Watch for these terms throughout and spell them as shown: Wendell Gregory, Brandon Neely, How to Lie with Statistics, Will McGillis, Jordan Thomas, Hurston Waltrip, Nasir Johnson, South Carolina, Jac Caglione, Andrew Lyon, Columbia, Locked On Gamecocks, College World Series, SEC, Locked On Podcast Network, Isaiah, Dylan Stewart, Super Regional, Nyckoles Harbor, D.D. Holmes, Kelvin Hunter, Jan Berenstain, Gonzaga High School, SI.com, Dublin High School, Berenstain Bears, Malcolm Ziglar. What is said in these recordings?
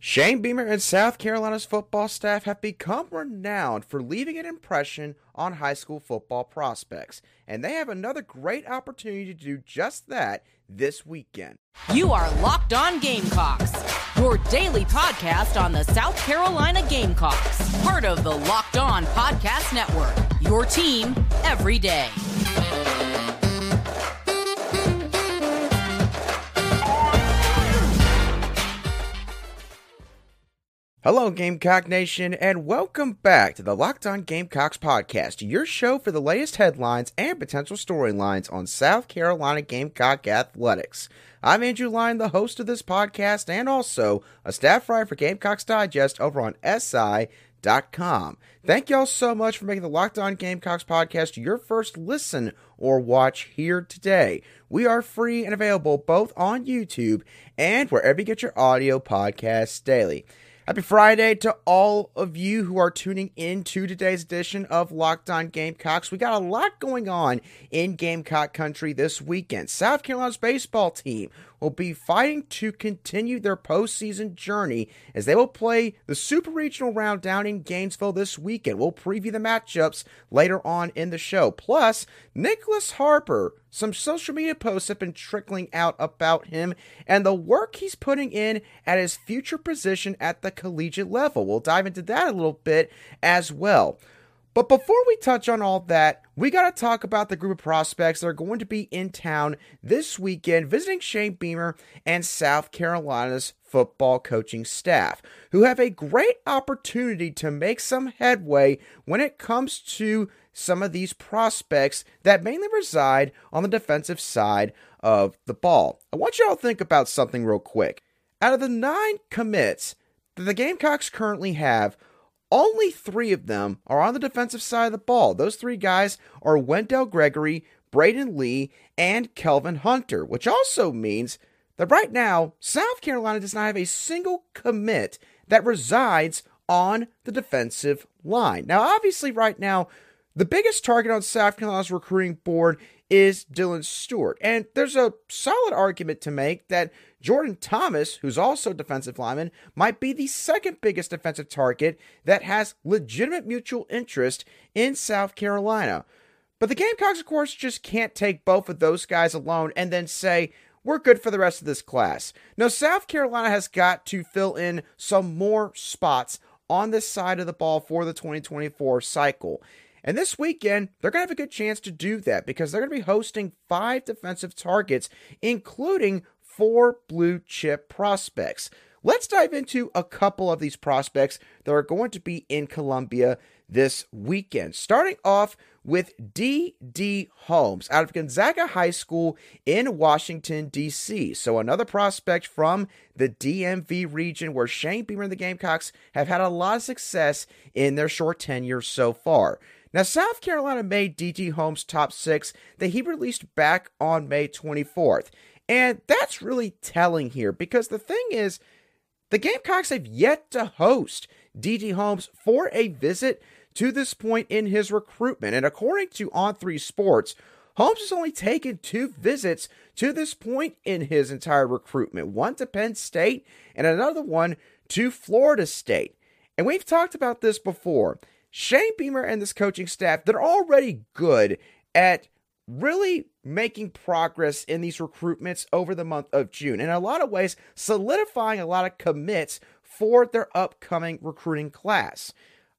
Shane Beamer and South Carolina's football staff have become renowned for leaving an impression on high school football prospects, and they have another great opportunity to do just that this weekend. You are Locked On Gamecocks, your daily podcast on the South Carolina Gamecocks, part of the Locked On Podcast Network, your team every day. Hello, Gamecock Nation, and welcome back to the Locked On Gamecocks podcast, your show for the latest headlines and potential storylines on South Carolina Gamecock athletics. I'm Andrew Lyon, the host of this podcast, and also a staff writer for Gamecocks Digest over on SI.com. Thank y'all so much for making the Locked On Gamecocks podcast your first listen or watch here today. We are free and available both on YouTube and wherever you get your audio podcasts daily. Happy Friday to all of you who are tuning in to today's edition of Locked On Gamecocks. We got a lot going on in Gamecock country this weekend. South Carolina's baseball team will be fighting to continue their postseason journey as they will play the Super Regional round down in Gainesville this weekend. We'll preview the matchups later on in the show. Plus, Nyckoles Harbor, some social media posts have been trickling out about him and the work he's putting in at his future position at the collegiate level. We'll dive into that a little bit as well. But before we touch on all that, we got to talk about the group of prospects that are going to be in town this weekend visiting Shane Beamer and South Carolina's football coaching staff, who have a great opportunity to make some headway when it comes to some of these prospects that mainly reside on the defensive side of the ball. I want you all to think about something real quick. Out of the 9 commits that the Gamecocks currently have, only 3 of them are on the defensive side of the ball. Those 3 guys are Wendell Gregory, Brayden Lee, and Kelvin Hunter, which also means that right now, South Carolina does not have a single commit that resides on the defensive line. Now, obviously, right now, the biggest target on South Carolina's recruiting board is Dylan Stewart. And there's a solid argument to make that Jordan Thomas, who's also a defensive lineman, might be the second biggest defensive target that has legitimate mutual interest in South Carolina. But the Gamecocks, of course, just can't take both of those guys alone and then say, we're good for the rest of this class. No, South Carolina has got to fill in some more spots on this side of the ball for the 2024 cycle. And this weekend, they're going to have a good chance to do that because they're going to be hosting 5 defensive targets, including 4 blue chip prospects. Let's dive into a couple of these prospects that are going to be in Columbia this weekend. Starting off with D.D. Holmes out of Gonzaga High School in Washington, D.C. So another prospect from the DMV region where Shane Beamer and the Gamecocks have had a lot of success in their short tenure so far. Now, South Carolina made D.D. Holmes' top 6 that he released back on May 24th. And that's really telling here because the thing is, the Gamecocks have yet to host D.D. Holmes for a visit to this point in his recruitment. And according to On3 Sports, Holmes has only taken 2 visits to this point in his entire recruitment, one to Penn State and another one to Florida State. And we've talked about this before. Shane Beamer and this coaching staff, they're already good at really making progress in these recruitments over the month of June. In a lot of ways, solidifying a lot of commits for their upcoming recruiting class.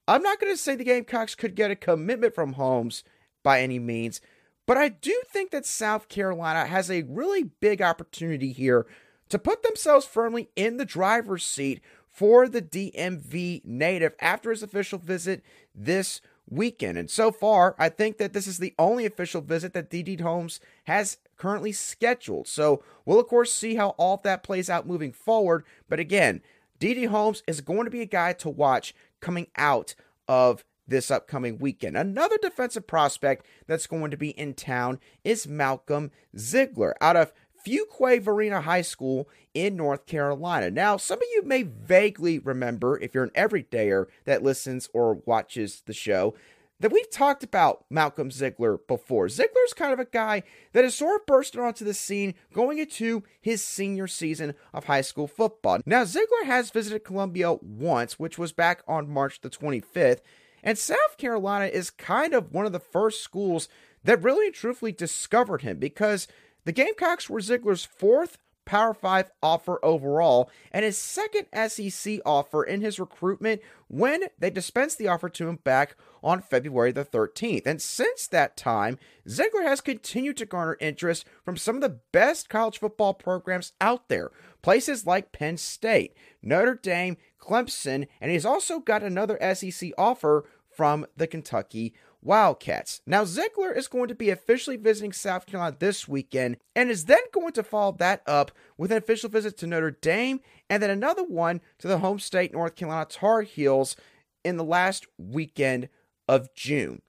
I'm not going to say the Gamecocks could get a commitment from Holmes by any means, but I do think that South Carolina has a really big opportunity here to put themselves firmly in the driver's seat for the DMV native after his official visit this weekend. And so far, I think that this is the only official visit that D.D. Holmes has currently scheduled. So we'll, of course, see how all of that plays out moving forward. But again, D.D. Holmes is going to be a guy to watch coming out of this upcoming weekend. Another defensive prospect that's going to be in town is Malcolm Ziglar out of Fuquay Varina High School in North Carolina. Now, some of you may vaguely remember, if you're an everydayer that listens or watches the show, that we've talked about Malcolm Ziglar before. Ziglar's kind of a guy that is sort of bursting onto the scene going into his senior season of high school football. Now, Ziglar has visited Columbia once, which was back on March the 25th, and South Carolina is kind of one of the first schools that really and truthfully discovered him, because the Gamecocks were Ziglar's fourth Power 5 offer overall and his second SEC offer in his recruitment when they dispensed the offer to him back on February the 13th. And since that time, Ziglar has continued to garner interest from some of the best college football programs out there. Places like Penn State, Notre Dame, Clemson, and he's also got another SEC offer from the Kentucky Wildcats. Now, Ziglar is going to be officially visiting South Carolina this weekend and is then going to follow that up with an official visit to Notre Dame and then another one to the home state North Carolina Tar Heels in the last weekend of June.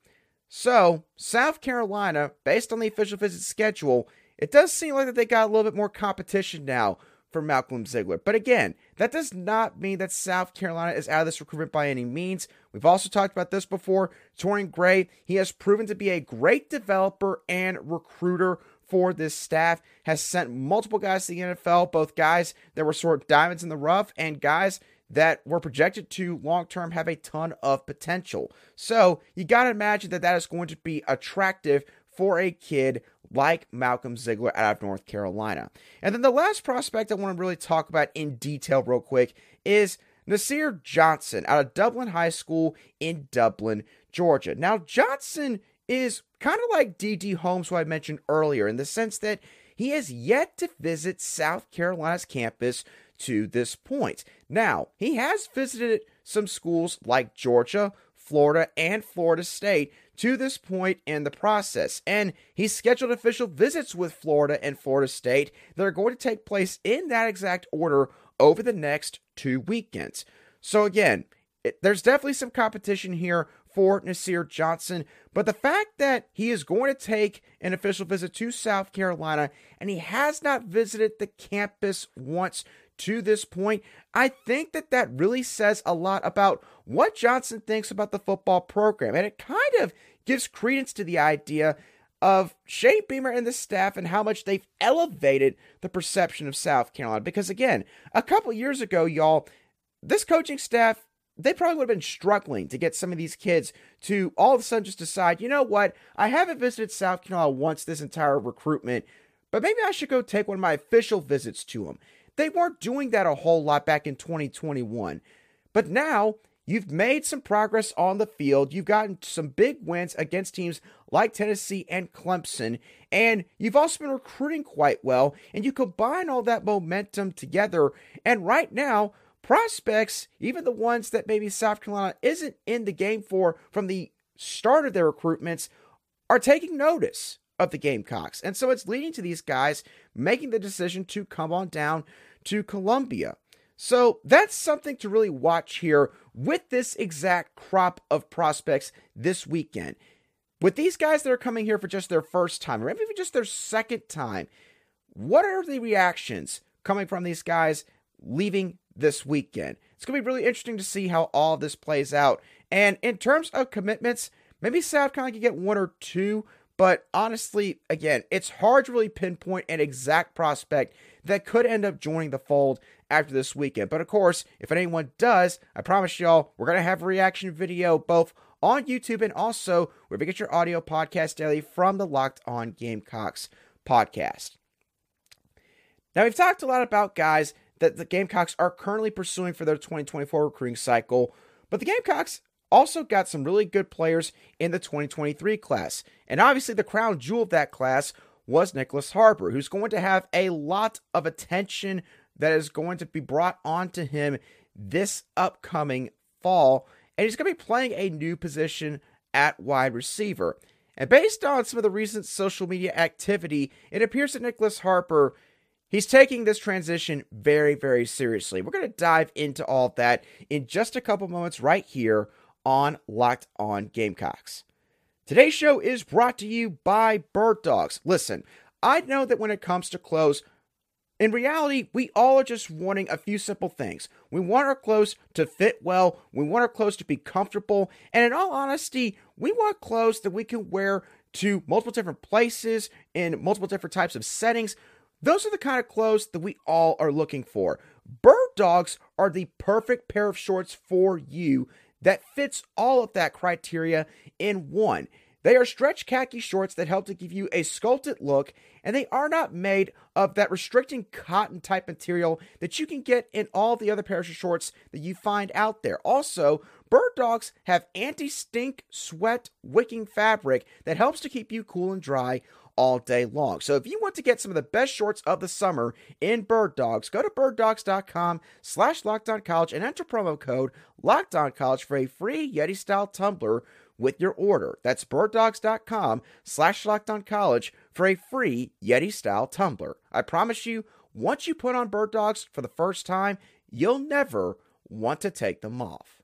So, South Carolina, based on the official visit schedule, it does seem like that they got a little bit more competition now for Malcolm Ziglar. But again, that does not mean that South Carolina is out of this recruitment by any means. We've also talked about this before. Torin Gray, he has proven to be a great developer and recruiter for this staff, has sent multiple guys to the NFL, both guys that were sort of diamonds in the rough and guys that were projected to long-term have a ton of potential. So you got to imagine that that is going to be attractive for a kid like Malcolm Ziglar out of North Carolina. And then the last prospect I want to really talk about in detail real quick is Nasir Johnson out of Dublin High School in Dublin, Georgia. Now, Johnson is kind of like D.D. Holmes, who I mentioned earlier, in the sense that he has yet to visit South Carolina's campus to this point. Now, he has visited some schools like Georgia, Florida, and Florida State to this point in the process. And he's scheduled official visits with Florida and Florida State that are going to take place in that exact order over the next 2 weekends. So again, there's definitely some competition here for Nasir Johnson, but the fact that he is going to take an official visit to South Carolina and he has not visited the campus once to this point, I think that that really says a lot about what Johnson thinks about the football program. And it kind of gives credence to the idea of Shane Beamer and the staff and how much they've elevated the perception of South Carolina. Because again, a couple years ago, y'all, this coaching staff, they probably would have been struggling to get some of these kids to all of a sudden just decide, you know what, I haven't visited South Carolina once this entire recruitment, but maybe I should go take one of my official visits to them. They weren't doing that a whole lot back in 2021. But now, you've made some progress on the field. You've gotten some big wins against teams like Tennessee and Clemson. And you've also been recruiting quite well. And you combine all that momentum together. And right now, prospects, even the ones that maybe South Carolina isn't in the game for from the start of their recruitments, are taking notice of the Gamecocks. And so it's leading to these guys making the decision to come on down to Columbia. So that's something to really watch here with this exact crop of prospects this weekend. With these guys that are coming here for just their first time, or maybe even just their second time, what are the reactions coming from these guys leaving this weekend? It's going to be really interesting to see how all this plays out. And in terms of commitments, maybe South Carolina can get one or two. But honestly, again, it's hard to really pinpoint an exact prospect that could end up joining the fold after this weekend. But of course, if anyone does, I promise y'all, we're going to have a reaction video both on YouTube and also where we get your audio podcast daily from the Locked On Gamecocks podcast. Now, we've talked a lot about guys that the Gamecocks are currently pursuing for their 2024 recruiting cycle, but the Gamecocks also got some really good players in the 2023 class. And obviously the crown jewel of that class was Nyckoles Harbor, who's going to have a lot of attention that is going to be brought onto him this upcoming fall. And he's going to be playing a new position at wide receiver. And based on some of the recent social media activity, it appears that Nyckoles Harbor, he's taking this transition very, very seriously. We're going to dive into all of that in just a couple moments right here on Locked On Gamecocks. Today's show is brought to you by Bird Dogs. Listen, I know that when it comes to clothes, In reality, we all are just wanting a few simple things. We want our clothes to fit well. We want our clothes to be comfortable. And in all honesty, we want clothes that we can wear to multiple different places in multiple different types of settings. Those are the kind of clothes that we all are looking for. Bird Dogs are the perfect pair of shorts for you that fits all of that criteria in one. They are stretch khaki shorts that help to give you a sculpted look, and they are not made of that restricting cotton type material that you can get in all the other pairs of shorts that you find out there. Also, Bird Dogs have anti-stink, sweat, wicking fabric that helps to keep you cool and dry all day long. So if you want to get some of the best shorts of the summer in Bird Dogs, go to birddogs.com/LockedOnCollege and enter promo code LockedOnCollege for a free Yeti-style tumbler with your order. That's birddogs.com/LockedOnCollege for a free Yeti-style tumbler. I promise you, once you put on Bird Dogs for the first time, you'll never want to take them off.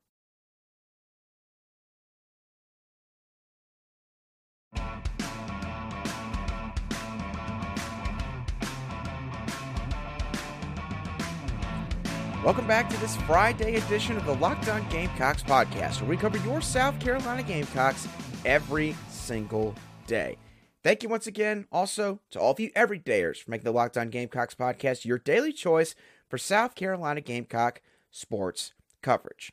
Welcome back to this Friday edition of the Locked On Gamecocks podcast, where we cover your South Carolina Gamecocks every single day. Thank you once again also to all of you everydayers for making the Locked On Gamecocks podcast your daily choice for South Carolina Gamecock sports coverage.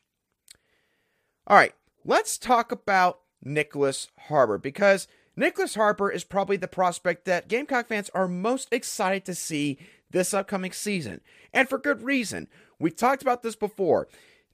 All right, let's talk about Nyckoles Harbor, because Nyckoles Harbor is probably the prospect that Gamecock fans are most excited to see this upcoming season, and for good reason. We've talked about this before.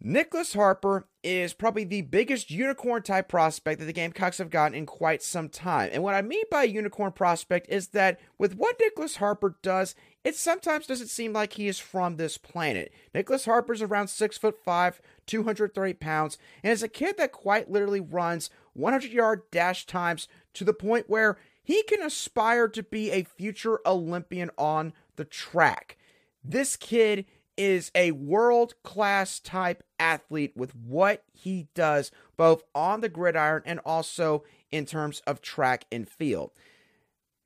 Nyckoles Harbor is probably the biggest unicorn-type prospect that the Gamecocks have gotten in quite some time. And what I mean by unicorn prospect is that with what Nyckoles Harbor does, it sometimes doesn't seem like he is from this planet. Nyckoles Harbor is around 6'5", 230 pounds, and is a kid that quite literally runs 100-yard dash times to the point where he can aspire to be a future Olympian on the track. This kid is a world-class type athlete with what he does, both on the gridiron and also in terms of track and field.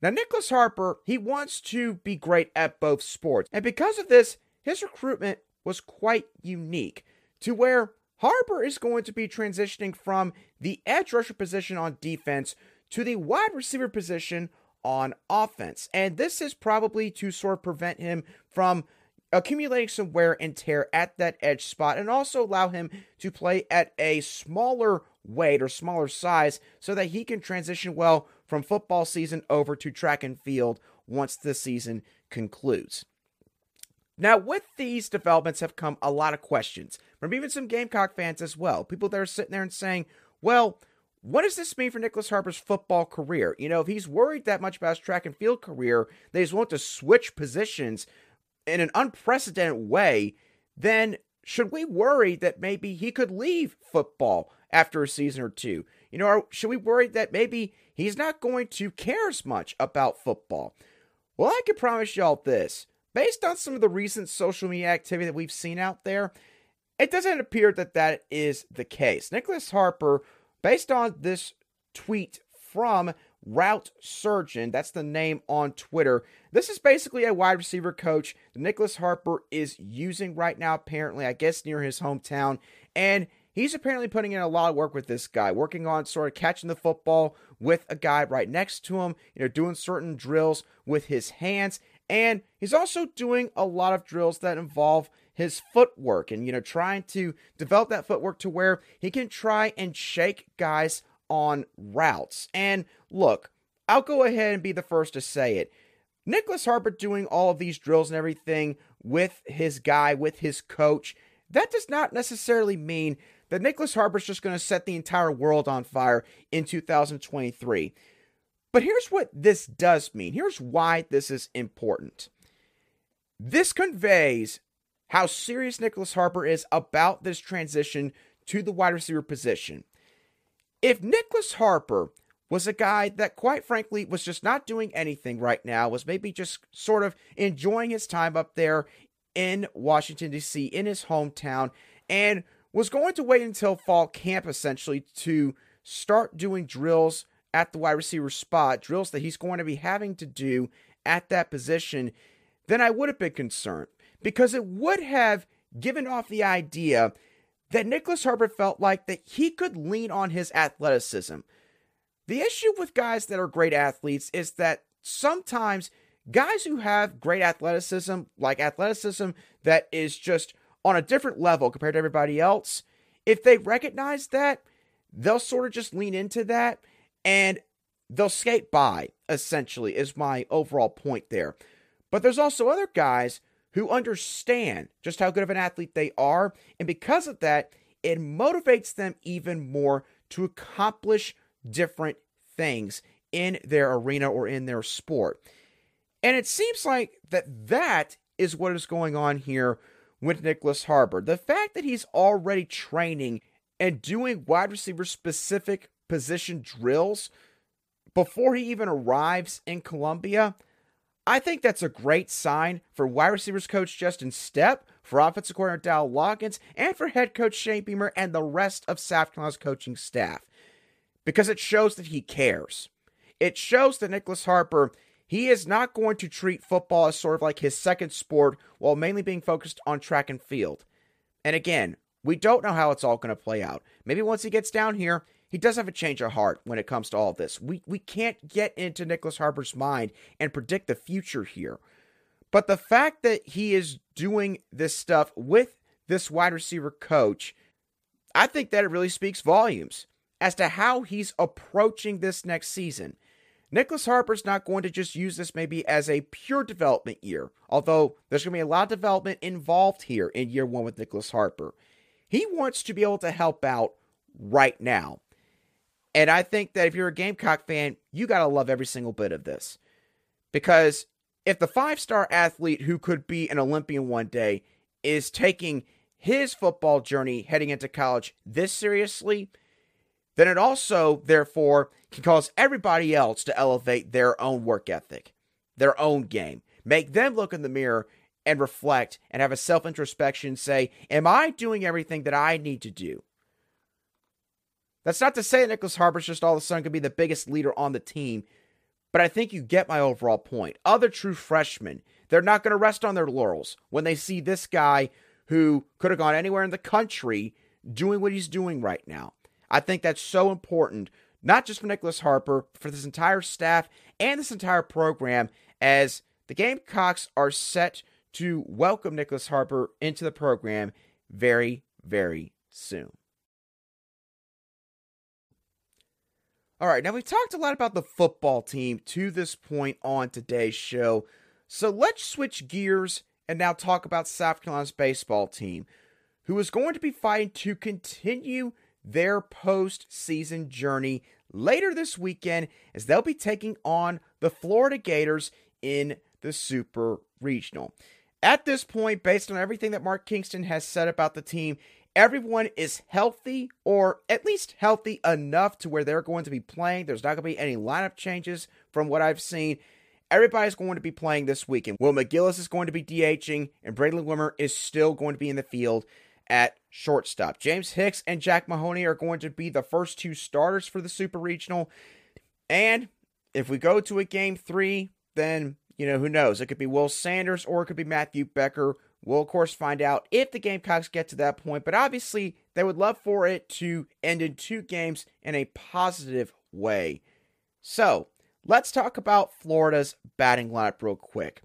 Now, Nyckoles Harbor, he wants to be great at both sports, and because of this, his recruitment was quite unique, to where Harbor is going to be transitioning from the edge rusher position on defense to the wide receiver position on offense. And this is probably to sort of prevent him from accumulating some wear and tear at that edge spot, and also allow him to play at a smaller weight or smaller size so that he can transition well from football season over to track and field once the season concludes. Now, with these developments have come a lot of questions from even some Gamecock fans as well. People that are sitting there and saying, well, what does this mean for Nyckoles Harbor's football career? You know, if he's worried that much about his track and field career, they just want to switch positions in an unprecedented way, then should we worry that maybe he could leave football after a season or two? You know, or should we worry that maybe he's not going to care as much about football? Well, I can promise y'all this. Based on some of the recent social media activity that we've seen out there, it doesn't appear that that is the case. Nyckoles Harbor, based on this tweet from Route Surgeon, that's the name on Twitter, this is basically a wide receiver coach that Nyckoles Harbor is using right now, apparently, I guess near his hometown. And he's apparently putting in a lot of work with this guy, working on sort of catching the football with a guy right next to him, you know, doing certain drills with his hands. And he's also doing a lot of drills that involve his footwork and, you know, trying to develop that footwork to where he can try and shake guys on routes. And look, I'll go ahead and be the first to say it. Nyckoles Harbor doing all of these drills and everything with his guy, with his coach, that does not necessarily mean that Nyckoles Harbor's just going to set the entire world on fire in 2023. But here's what this does mean. Here's why this is important. This conveys how serious Nyckoles Harbor is about this transition to the wide receiver position. If Nyckoles Harbor was a guy that, quite frankly, was just not doing anything right now, was maybe just sort of enjoying his time up there in Washington, D.C., in his hometown, and was going to wait until fall camp, essentially, to start doing drills at the wide receiver spot, drills that he's going to be having to do at that position, then I would have been concerned, because it would have given off the idea that Nyckoles Harbor felt like that he could lean on his athleticism. The issue with guys that are great athletes is that sometimes guys who have great athleticism, like athleticism that is just on a different level compared to everybody else, if they recognize that, they'll sort of just lean into that and they'll skate by, essentially, is my overall point there. But there's also other guys who understand just how good of an athlete they are, and because of that, it motivates them even more to accomplish different things in their arena or in their sport. And it seems like that is what is going on here with Nyckoles Harbor. The fact that he's already training and doing wide receiver specific position drills before he even arrives in Columbia, I think that's a great sign for wide receivers coach Justin Stepp, for offensive coordinator Dow Loggins, and for head coach Shane Beamer and the rest of South Carolina's coaching staff, because it shows that he cares. It shows that Nyckoles Harbor, he is not going to treat football as sort of like his second sport while mainly being focused on track and field. And again, we don't know how it's all going to play out. Maybe once he gets down here, he does have a change of heart when it comes to all this. We can't get into Nyckoles Harbor's mind and predict the future here. But the fact that he is doing this stuff with this wide receiver coach, I think that it really speaks volumes as to how he's approaching this next season. Nyckoles Harbor's not going to just use this maybe as a pure development year, although there's going to be a lot of development involved here in year one with Nyckoles Harbor. He wants to be able to help out right now. And I think that if you're a Gamecock fan, you got to love every single bit of this. Because if the five-star athlete who could be an Olympian one day is taking his football journey heading into college this seriously, then it also, therefore, can cause everybody else to elevate their own work ethic, their own game, make them look in the mirror and reflect and have a self-introspection, say, am I doing everything that I need to do? That's not to say that Nyckoles Harbor's just all of a sudden going to be the biggest leader on the team, but I think you get my overall point. Other true freshmen, they're not going to rest on their laurels when they see this guy who could have gone anywhere in the country doing what he's doing right now. I think that's so important, not just for Nyckoles Harbor, for this entire staff and this entire program, as the Gamecocks are set to welcome Nyckoles Harbor into the program very, very soon. All right, now we've talked a lot about the football team to this point on today's show, so let's switch gears and now talk about South Carolina's baseball team, who is going to be fighting to continue their postseason journey later this weekend, as they'll be taking on the Florida Gators in the Super Regional. At this point, based on everything that Mark Kingston has said about the team, everyone is healthy, or at least healthy enough to where they're going to be playing. There's not going to be any lineup changes from what I've seen. Everybody's going to be playing this weekend. Will McGillis is going to be DHing, and Brayden Lee is still going to be in the field at shortstop. James Hicks and Jac Mahoney are going to be the first two starters for the Super Regional. And if we go to a Game 3, then, you know, who knows? It could be Will Sanders or it could be Matthew Becker. We'll, of course, find out if the Gamecocks get to that point, but obviously they would love for it to end in two games in a positive way. So, let's talk about Florida's batting lineup real quick.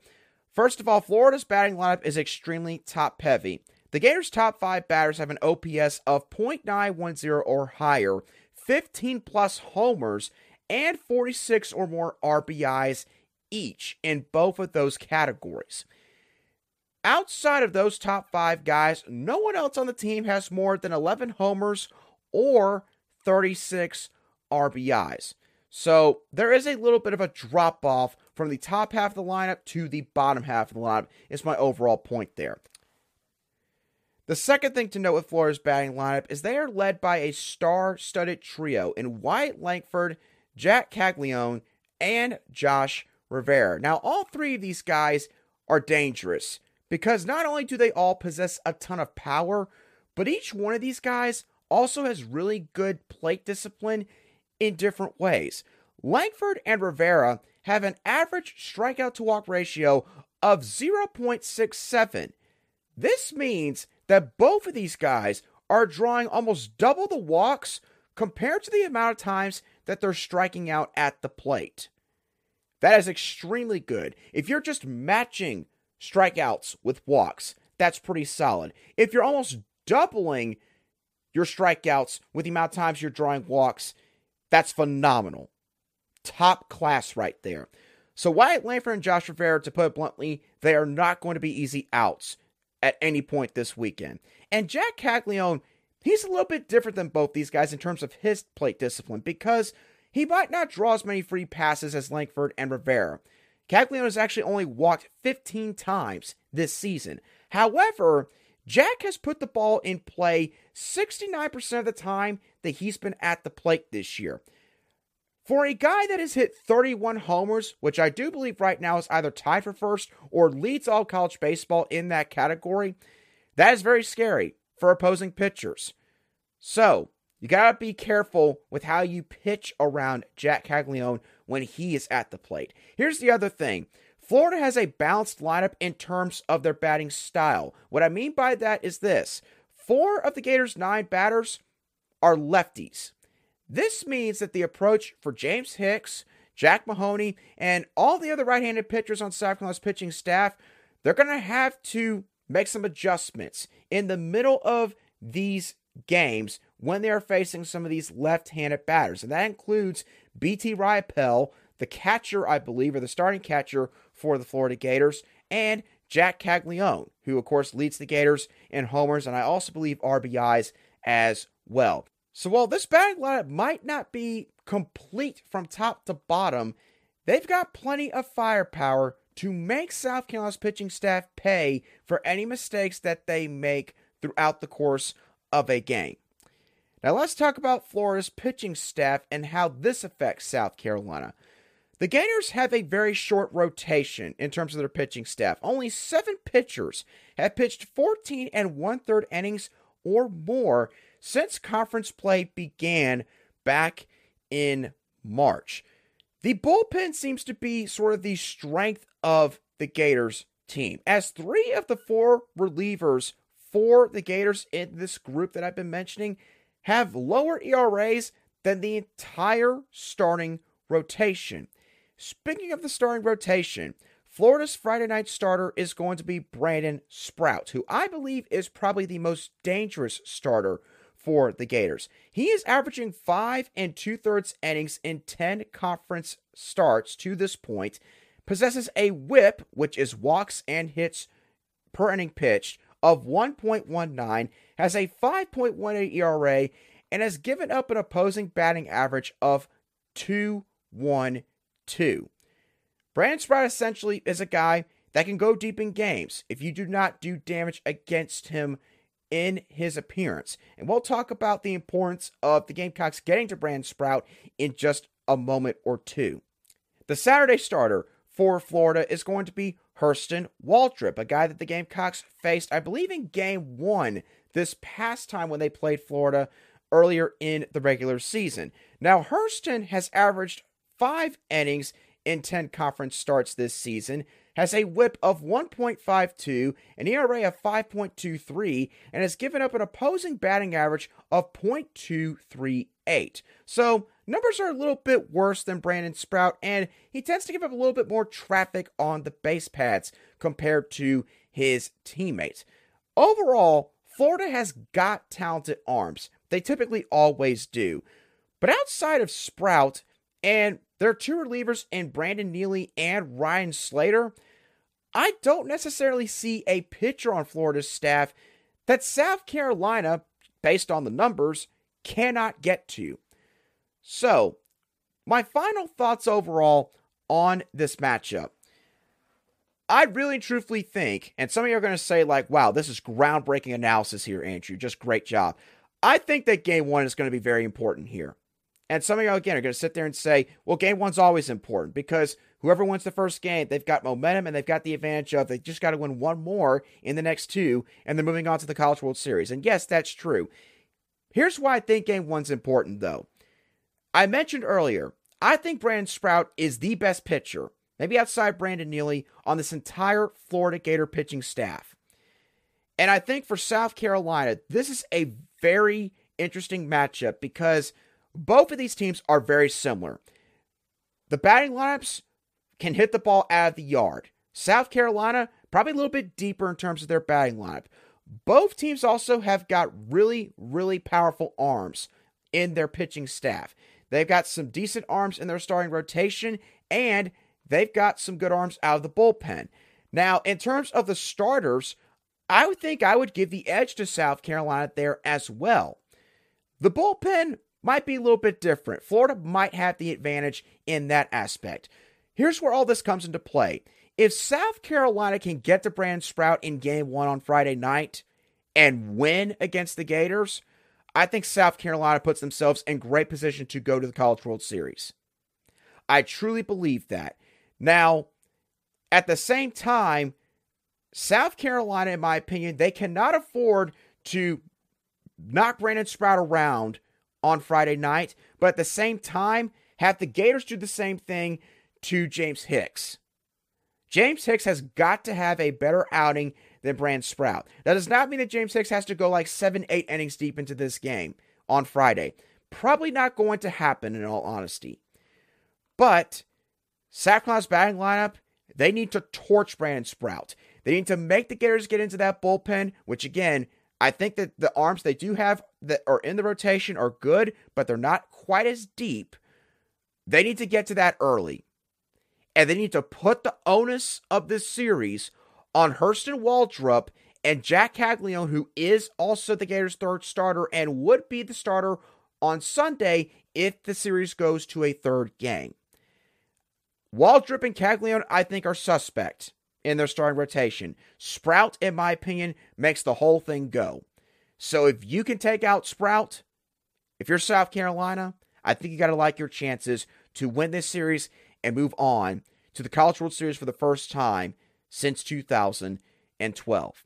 First of all, Florida's batting lineup is extremely top-heavy. The Gators' top five batters have an OPS of .910 or higher, 15-plus homers, and 46 or more RBIs each in both of those categories. Outside of those top five guys, no one else on the team has more than 11 homers or 36 RBIs. So there is a little bit of a drop-off from the top half of the lineup to the bottom half of the lineup is my overall point there. The second thing to note with Florida's batting lineup is they are led by a star-studded trio in Wyatt Langford, Jac Caglione, and Josh Rivera. Now, all three of these guys are dangerous, because not only do they all possess a ton of power, but each one of these guys also has really good plate discipline in different ways. Langford and Rivera have an average strikeout-to-walk ratio of 0.67. This means that both of these guys are drawing almost double the walks compared to the amount of times that they're striking out at the plate. That is extremely good. If you're just matching strikeouts with walks, that's pretty solid. If you're almost doubling your strikeouts with the amount of times you're drawing walks, that's phenomenal. Top class right there. So Wyatt Langford and Josh Rivera, to put it bluntly, they are not going to be easy outs at any point this weekend. And Jac Caglione, he's a little bit different than both these guys in terms of his plate discipline because he might not draw as many free passes as Langford and Rivera. Caglione has actually only walked 15 times this season. However, Jack has put the ball in play 69% of the time that he's been at the plate this year. For a guy that has hit 31 homers, which I do believe right now is either tied for first or leads all college baseball in that category, that is very scary for opposing pitchers. So, you got to be careful with how you pitch around Jac Caglione when he is at the plate. Here's the other thing. Florida has a balanced lineup in terms of their batting style. What I mean by that is this. 4 of the Gators' 9 batters are lefties. This means that the approach for James Hicks, Jac Mahoney, and all the other right-handed pitchers on South Carolina's pitching staff, they're going to have to make some adjustments in the middle of these games when they are facing some of these left-handed batters. And that includes BT Rypel, the catcher, I believe, or the starting catcher for the Florida Gators, and Jac Caglione, who, of course, leads the Gators in homers, and I also believe RBIs as well. So while this batting lineup might not be complete from top to bottom, they've got plenty of firepower to make South Carolina's pitching staff pay for any mistakes that they make throughout the course of a game. Now let's talk about Florida's pitching staff and how this affects South Carolina. The Gators have a very short rotation in terms of their pitching staff. Only 7 pitchers have pitched 14 1/3 innings or more since conference play began back in March. The bullpen seems to be sort of the strength of the Gators team, as 3 of the 4 relievers for the Gators in this group that I've been mentioning have lower ERAs than the entire starting rotation. Speaking of the starting rotation, Florida's Friday night starter is going to be Brandon Sproat, who I believe is probably the most dangerous starter for the Gators. He is averaging 5 2/3 innings in 10 conference starts to this point, possesses a WHIP, which is walks and hits per inning pitched, of 1.19, has a 5.18 ERA, and has given up an opposing batting average of 2.12. Brandon Sproat essentially is a guy that can go deep in games if you do not do damage against him in his appearance. And we'll talk about the importance of the Gamecocks getting to Brandon Sproat in just a moment or two. The Saturday starter for Florida is going to be Hurston Waltrip, a guy that the Gamecocks faced, I believe, in Game 1 this past time when they played Florida earlier in the regular season. Now, Hurston has averaged 5 innings in 10 conference starts this season, has a WHIP of 1.52, an ERA of 5.23, and has given up an opposing batting average of .238. So, numbers are a little bit worse than Brandon Sproat, and he tends to give up a little bit more traffic on the base paths compared to his teammates. Overall, Florida has got talented arms. They typically always do. But outside of Sprout and their 2 relievers in Brandon Neely and Ryan Slater, I don't necessarily see a pitcher on Florida's staff that South Carolina, based on the numbers, cannot get to. So, my final thoughts overall on this matchup. I really truthfully think, and some of you are going to say like, wow, this is groundbreaking analysis here, Andrew. Just great job. I think that Game 1 is going to be very important here. And some of you, again, are going to sit there and say, well, Game 1's always important because whoever wins the first game, they've got momentum and they've got the advantage of they just got to win 1 more in the next 2, and they're moving on to the College World Series. And yes, that's true. Here's why I think Game 1's important, though. I mentioned earlier, I think Brandon Sproat is the best pitcher maybe outside Brandon Neely, on this entire Florida Gator pitching staff. And I think for South Carolina, this is a very interesting matchup because both of these teams are very similar. The batting lineups can hit the ball out of the yard. South Carolina, probably a little bit deeper in terms of their batting lineup. Both teams also have got really, really powerful arms in their pitching staff. They've got some decent arms in their starting rotation, and they've got some good arms out of the bullpen. Now, in terms of the starters, I would think I would give the edge to South Carolina there as well. The bullpen might be a little bit different. Florida might have the advantage in that aspect. Here's where all this comes into play. If South Carolina can get to Brandon Sproat in Game 1 on Friday night and win against the Gators, I think South Carolina puts themselves in great position to go to the College World Series. I truly believe that. Now, at the same time, South Carolina, in my opinion, they cannot afford to knock Brandon Sproat around on Friday night, but at the same time, have the Gators do the same thing to James Hicks. James Hicks has got to have a better outing than Brandon Sproat. That does not mean that James Hicks has to go like 7-8 innings deep into this game on Friday. Probably not going to happen, in all honesty. But South Carolina's batting lineup, they need to torch Brandon Sproat. They need to make the Gators get into that bullpen, which again, I think that the arms they do have that are in the rotation are good, but they're not quite as deep. They need to get to that early. And they need to put the onus of this series on Hurston Waldrop and Jac Caglione, who is also the Gators' third starter and would be the starter on Sunday if the series goes to a third game. Waldrop and Caglione, I think, are suspect in their starting rotation. Sprout, in my opinion, makes the whole thing go. So if you can take out Sprout, if you're South Carolina, I think you got to like your chances to win this series and move on to the College World Series for the first time since 2012.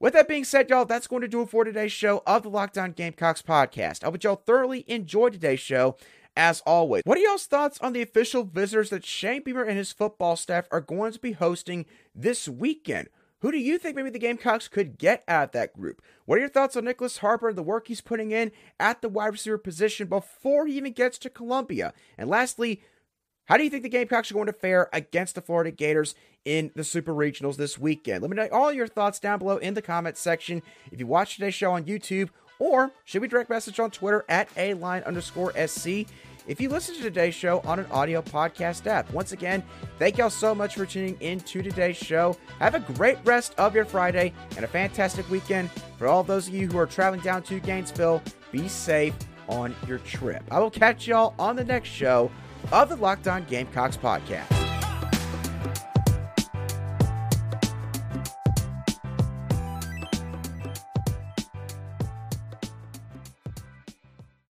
With that being said, y'all, that's going to do it for today's show of the Locked On Gamecocks podcast. I hope y'all thoroughly enjoyed today's show, as always. What are y'all's thoughts on the official visitors that Shane Beamer and his football staff are going to be hosting this weekend? Who do you think maybe the Gamecocks could get out of that group? What are your thoughts on Nyckoles Harbor and the work he's putting in at the wide receiver position before he even gets to Columbia? And lastly, how do you think the Gamecocks are going to fare against the Florida Gators in the Super Regionals this weekend? Let me know all your thoughts down below in the comments section. If you watch today's show on YouTube, or should we direct message on Twitter at @aline_SC. If you listen to today's show on an audio podcast app, once again, thank y'all so much for tuning in to today's show. Have a great rest of your Friday and a fantastic weekend. For all those of you who are traveling down to Gainesville, be safe on your trip. I will catch y'all on the next show of the Locked On Gamecocks podcast.